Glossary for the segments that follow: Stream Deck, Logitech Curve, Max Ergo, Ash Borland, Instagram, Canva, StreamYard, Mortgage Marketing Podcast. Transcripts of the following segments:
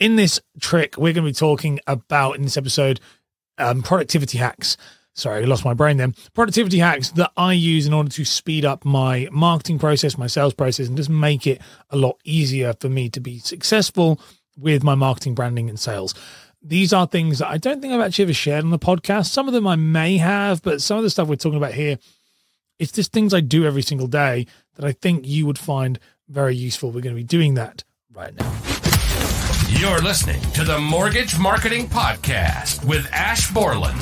In this trick, we're going to be talking about, in this episode, productivity hacks. Sorry, I lost my brain then. Productivity hacks that I use in order to speed up my marketing process, my sales process, and just make it a lot easier for me to be successful with my marketing, branding, and sales. These are things that I don't think I've actually ever shared on the podcast. Some of them I may have, but some of the stuff we're talking about here, it's just things I do every single day that I think you would find very useful. We're going to be doing that right now. You're listening to the Mortgage Marketing Podcast with Ash Borland,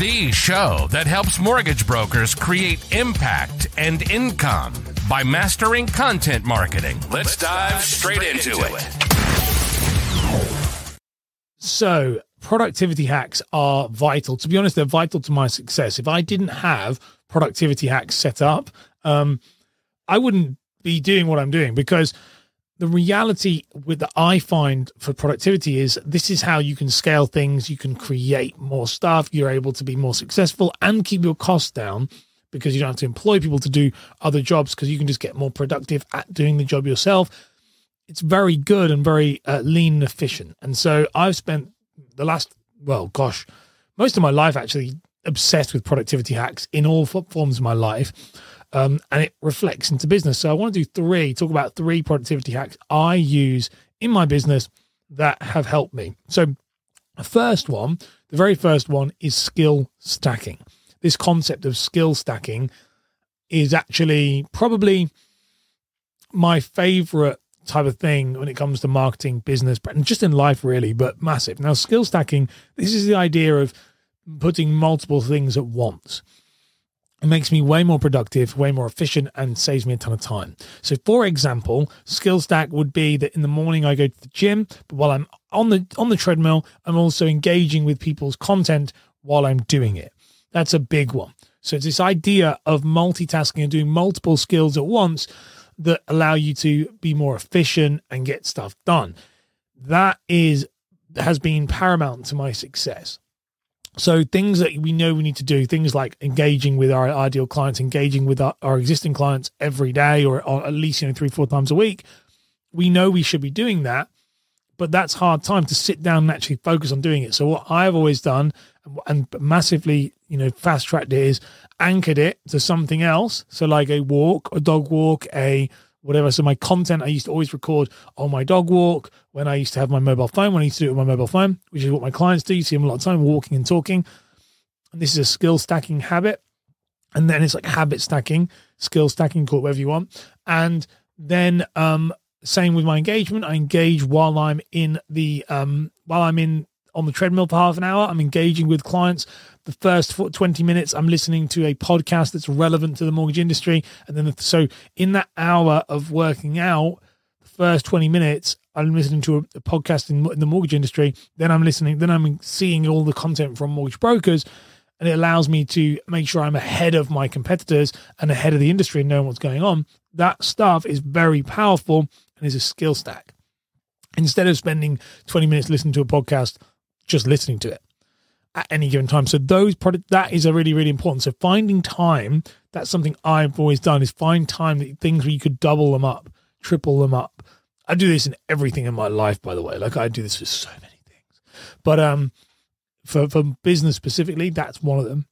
the show that helps mortgage brokers create impact and income by mastering content marketing. Let's dive straight into it. So, productivity hacks are vital. To be honest, they're vital to my success. If I didn't have productivity hacks set up, I wouldn't be doing what I'm doing, because the reality that I find for productivity is this is how you can scale things. You can create more stuff. You're able to be more successful and keep your costs down because you don't have to employ people to do other jobs, because you can just get more productive at doing the job yourself. It's very good and very lean and efficient. And so I've spent the last, most of my life actually obsessed with productivity hacks in all forms of my life. And it reflects into business. So I want to do talk about three productivity hacks I use in my business that have helped me. So the very first one is skill stacking. This concept of skill stacking is actually probably my favorite type of thing when it comes to marketing, business, and just in life really, but massive. Now, skill stacking, this is the idea of putting multiple things at once. It makes me way more productive, way more efficient, and saves me a ton of time. So, for example, skill stack would be that in the morning I go to the gym, but while I'm on the treadmill, I'm also engaging with people's content while I'm doing it. That's a big one. So it's this idea of multitasking and doing multiple skills at once that allow you to be more efficient and get stuff done. That has been paramount to my success. So things that we know we need to do, things like engaging with our ideal clients, engaging with our existing clients every day, or at least 3-4 times a week, we know we should be doing that, but that's hard time to sit down and actually focus on doing it. So what I've always done, and massively fast-tracked it, is anchored it to something else. So like a walk, a dog walk, a whatever. So my content, I used to always record on my dog walk when I used to have my mobile phone, when I used to do it with my mobile phone, which is what my clients do. You see them a lot of time walking and talking. And this is a skill stacking habit. And then it's like habit stacking, skill stacking, call it whatever you want. And then same with my engagement. I engage while I'm in the, on the treadmill for half an hour. I'm engaging with clients. The first 20 minutes, I'm listening to a podcast that's relevant to the mortgage industry. And then, so in that hour of working out, the first 20 minutes, I'm listening to a podcast in the mortgage industry. Then I'm seeing all the content from mortgage brokers. And it allows me to make sure I'm ahead of my competitors and ahead of the industry and knowing what's going on. That stuff is very powerful and is a skill stack. Instead of spending 20 minutes listening to a podcast, just listening to it at any given time. So that is a really, really important. So finding time, that's something I've always done, is find time, that things where you could double them up, triple them up. I do this in everything in my life, by the way. Like I do this for so many things, but for business specifically, that's one of them.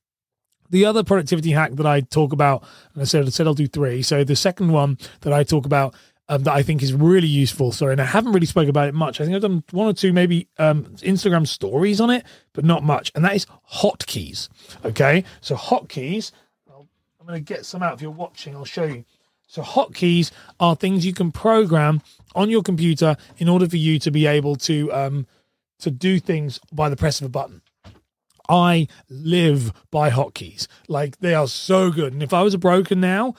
The other productivity hack that I talk about, and I said I'll do three. So the second one that I talk about, that I think is really useful. Sorry, and I haven't really spoken about it much. I think I've done one or two maybe Instagram stories on it, but not much. And that is hotkeys. Okay, so hotkeys. I'm going to get some out. If you're watching, I'll show you. So hotkeys are things you can program on your computer in order for you to be able to do things by the press of a button. I live by hotkeys. Like, they are so good. And if I was a broker now,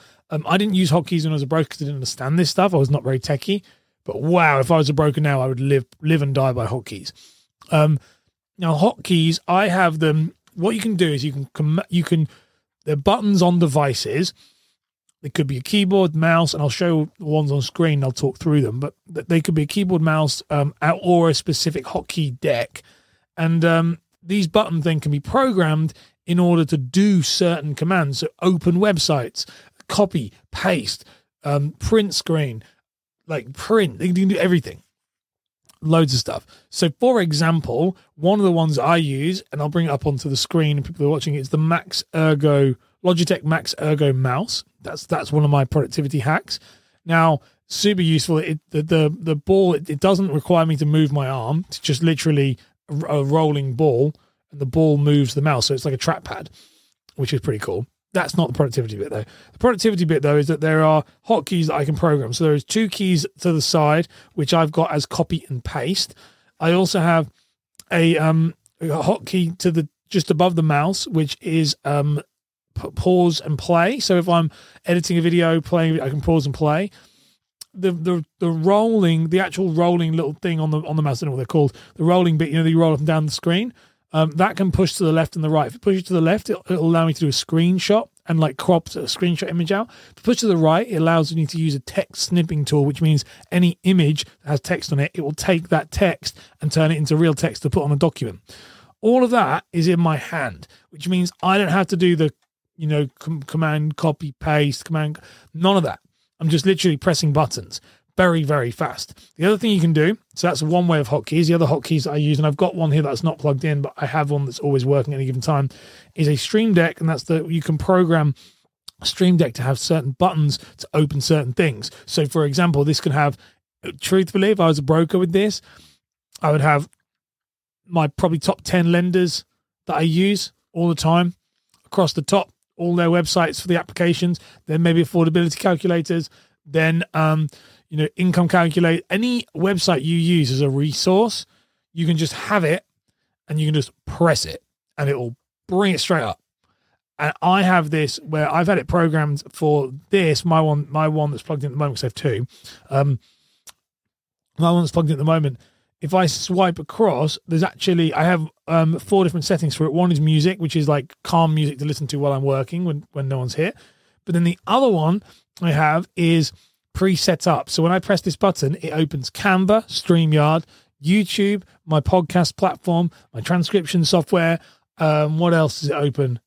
I didn't use hotkeys when I was a broker because I didn't understand this stuff. I was not very techie. But wow, if I was a broker now, I would live and die by hotkeys. Now, hotkeys, I have them. What you can do is you can they're buttons on devices. It could be a keyboard, mouse, and I'll show the ones on screen. I'll talk through them. But they could be a keyboard, mouse, or a specific hotkey deck. And these buttons then can be programmed in order to do certain commands. So open websites, copy, paste, print screen, like print. They can do everything. loads of stuff. So for example, one of the ones I use, and I'll bring it up onto the screen and people are watching, it's the Max Ergo, Logitech Max Ergo mouse. That's one of my productivity hacks. Now, super useful. The ball, it doesn't require me to move my arm. It's just literally a rolling ball and the ball moves the mouse. So it's like a trackpad, which is pretty cool. That's not the productivity bit though. The productivity bit though is that there are hotkeys that I can program. So there is two keys to the side, which I've got as copy and paste. I also have a hotkey to the just above the mouse, which is pause and play. So if I'm editing a video, playing, I can pause and play. The rolling, the actual rolling little thing on the mouse, I don't know what they're called. The rolling bit, you know, that you roll up and down the screen. That can push to the left and the right. If it pushes to the left, it'll allow me to do a screenshot and like crop a screenshot image out. If it pushes to the right, it allows me to use a text snipping tool, which means any image that has text on it, it will take that text and turn it into real text to put on a document. All of that is in my hand, which means I don't have to do the, you know, command, copy, paste, command, none of that. I'm just literally pressing buttons. Very, very fast. The other thing you can do, so that's one way of hotkeys. The other hotkeys that I use, and I've got one here that's not plugged in, but I have one that's always working at any given time, is a Stream Deck, and that's the, you can program Stream Deck to have certain buttons to open certain things. So, for example, this can have, truthfully, if I was a broker with this, I would have my probably top 10 lenders that I use all the time across the top, all their websites for the applications, then maybe affordability calculators, then you know, income calculate, any website you use as a resource, you can just have it and you can just press it and it will bring it straight up. And I have this where I've had it programmed for this, my one that's plugged in at the moment, because I have two. My one that's plugged in at the moment, if I swipe across, there's actually, I have four different settings for it. One is music, which is like calm music to listen to while I'm working when no one's here. But then the other one I have is pre-set up. So when I press this button, it opens Canva, StreamYard, YouTube, my podcast platform, my transcription software. What else does it open?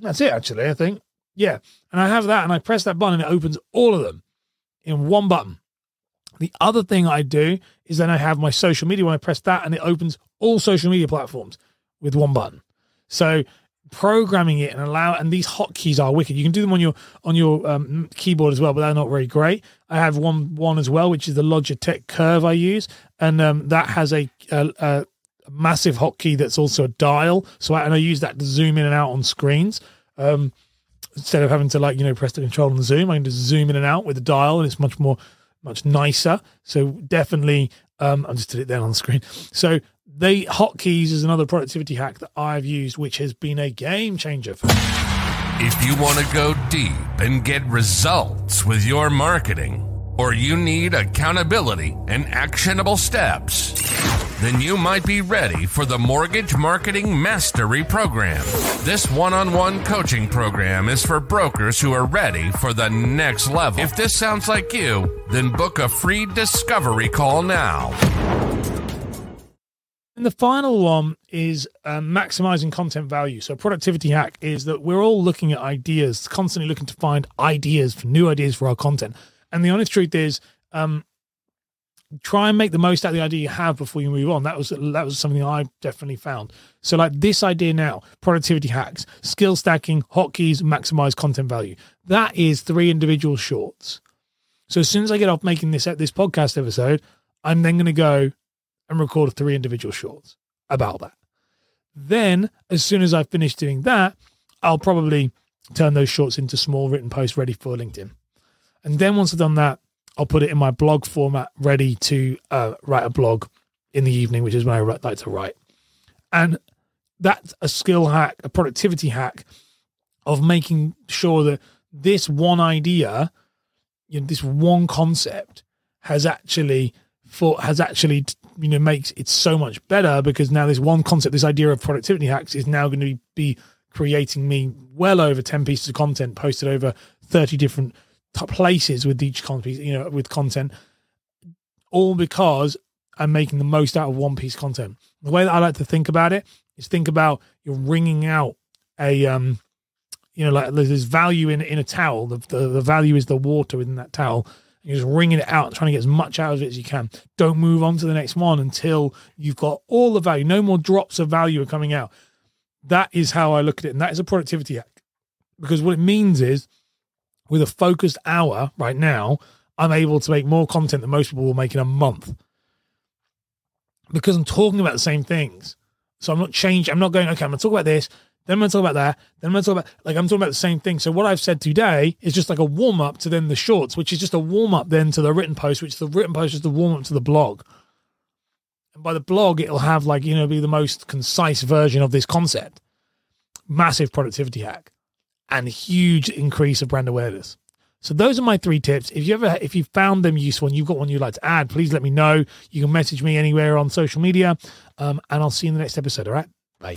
That's it, actually, I think. Yeah. And I have that and I press that button and it opens all of them in one button. The other thing I do is then I have my social media when I press that and it opens all social media platforms with one button. So programming it and allow, and these hotkeys are wicked. You can do them on your keyboard as well, but they're not very great. I have one as well, which is the Logitech Curve I use, and that has a massive hotkey that's also a dial. So I use that to zoom in and out on screens instead of having to, like, you know, press the control and zoom. I can just zoom in and out with the dial, and it's much nicer. So definitely, I just did it there on the screen. So the hotkeys is another productivity hack that I've used, which has been a game changer for me. If you want to go deep and get results with your marketing, or you need accountability and actionable steps, then you might be ready for the Mortgage Marketing Mastery Program. This one-on-one coaching program is for brokers who are ready for the next level. If this sounds like you, then book a free discovery call now. And the final one is maximizing content value. So productivity hack is that we're all looking at ideas, constantly looking to find new ideas for our content. And the honest truth is, try and make the most out of the idea you have before you move on. That was something I definitely found. So like this idea now, productivity hacks, skill stacking, hotkeys, maximize content value. That is 3 individual shorts. So as soon as I get off making this podcast episode, I'm then going to go and record 3 individual shorts about that. Then, as soon as I finish doing that, I'll probably turn those shorts into small written posts ready for LinkedIn. And then once I've done that, I'll put it in my blog format, ready to write a blog in the evening, which is when I like to write. And that's a skill hack, a productivity hack of making sure that this one idea, you know, this one concept has actually, you know, makes it so much better, because now this one concept, this idea of productivity hacks, is now going to be creating me well over 10 pieces of content posted over 30 different places with each piece, you know, with content, all because I'm making the most out of one piece of content. The way that I like to think about it is, think about you're wringing out a, you know, like there's value in a towel. The value is the water within that towel. You're just wringing it out and trying to get as much out of it as you can. Don't move on to the next one until you've got all the value. No more drops of value are coming out. That is how I look at it. And that is a productivity hack. Because what it means is, with a focused hour right now, I'm able to make more content than most people will make in a month. Because I'm talking about the same things. So I'm not changing. I'm not going, okay, I'm going to talk about this, then I'm going to talk about that, then I'm going to talk about, like, I'm talking about the same thing. So what I've said today is just like a warm-up to then the shorts, which is just a warm-up then to the written post, which the written post is the warm-up to the blog. And by the blog, it'll have, like, you know, be the most concise version of this concept. Massive productivity hack and huge increase of brand awareness. So those are my three tips. If you found them useful and you've got one you'd like to add, please let me know. You can message me anywhere on social media, and I'll see you in the next episode. All right? Bye.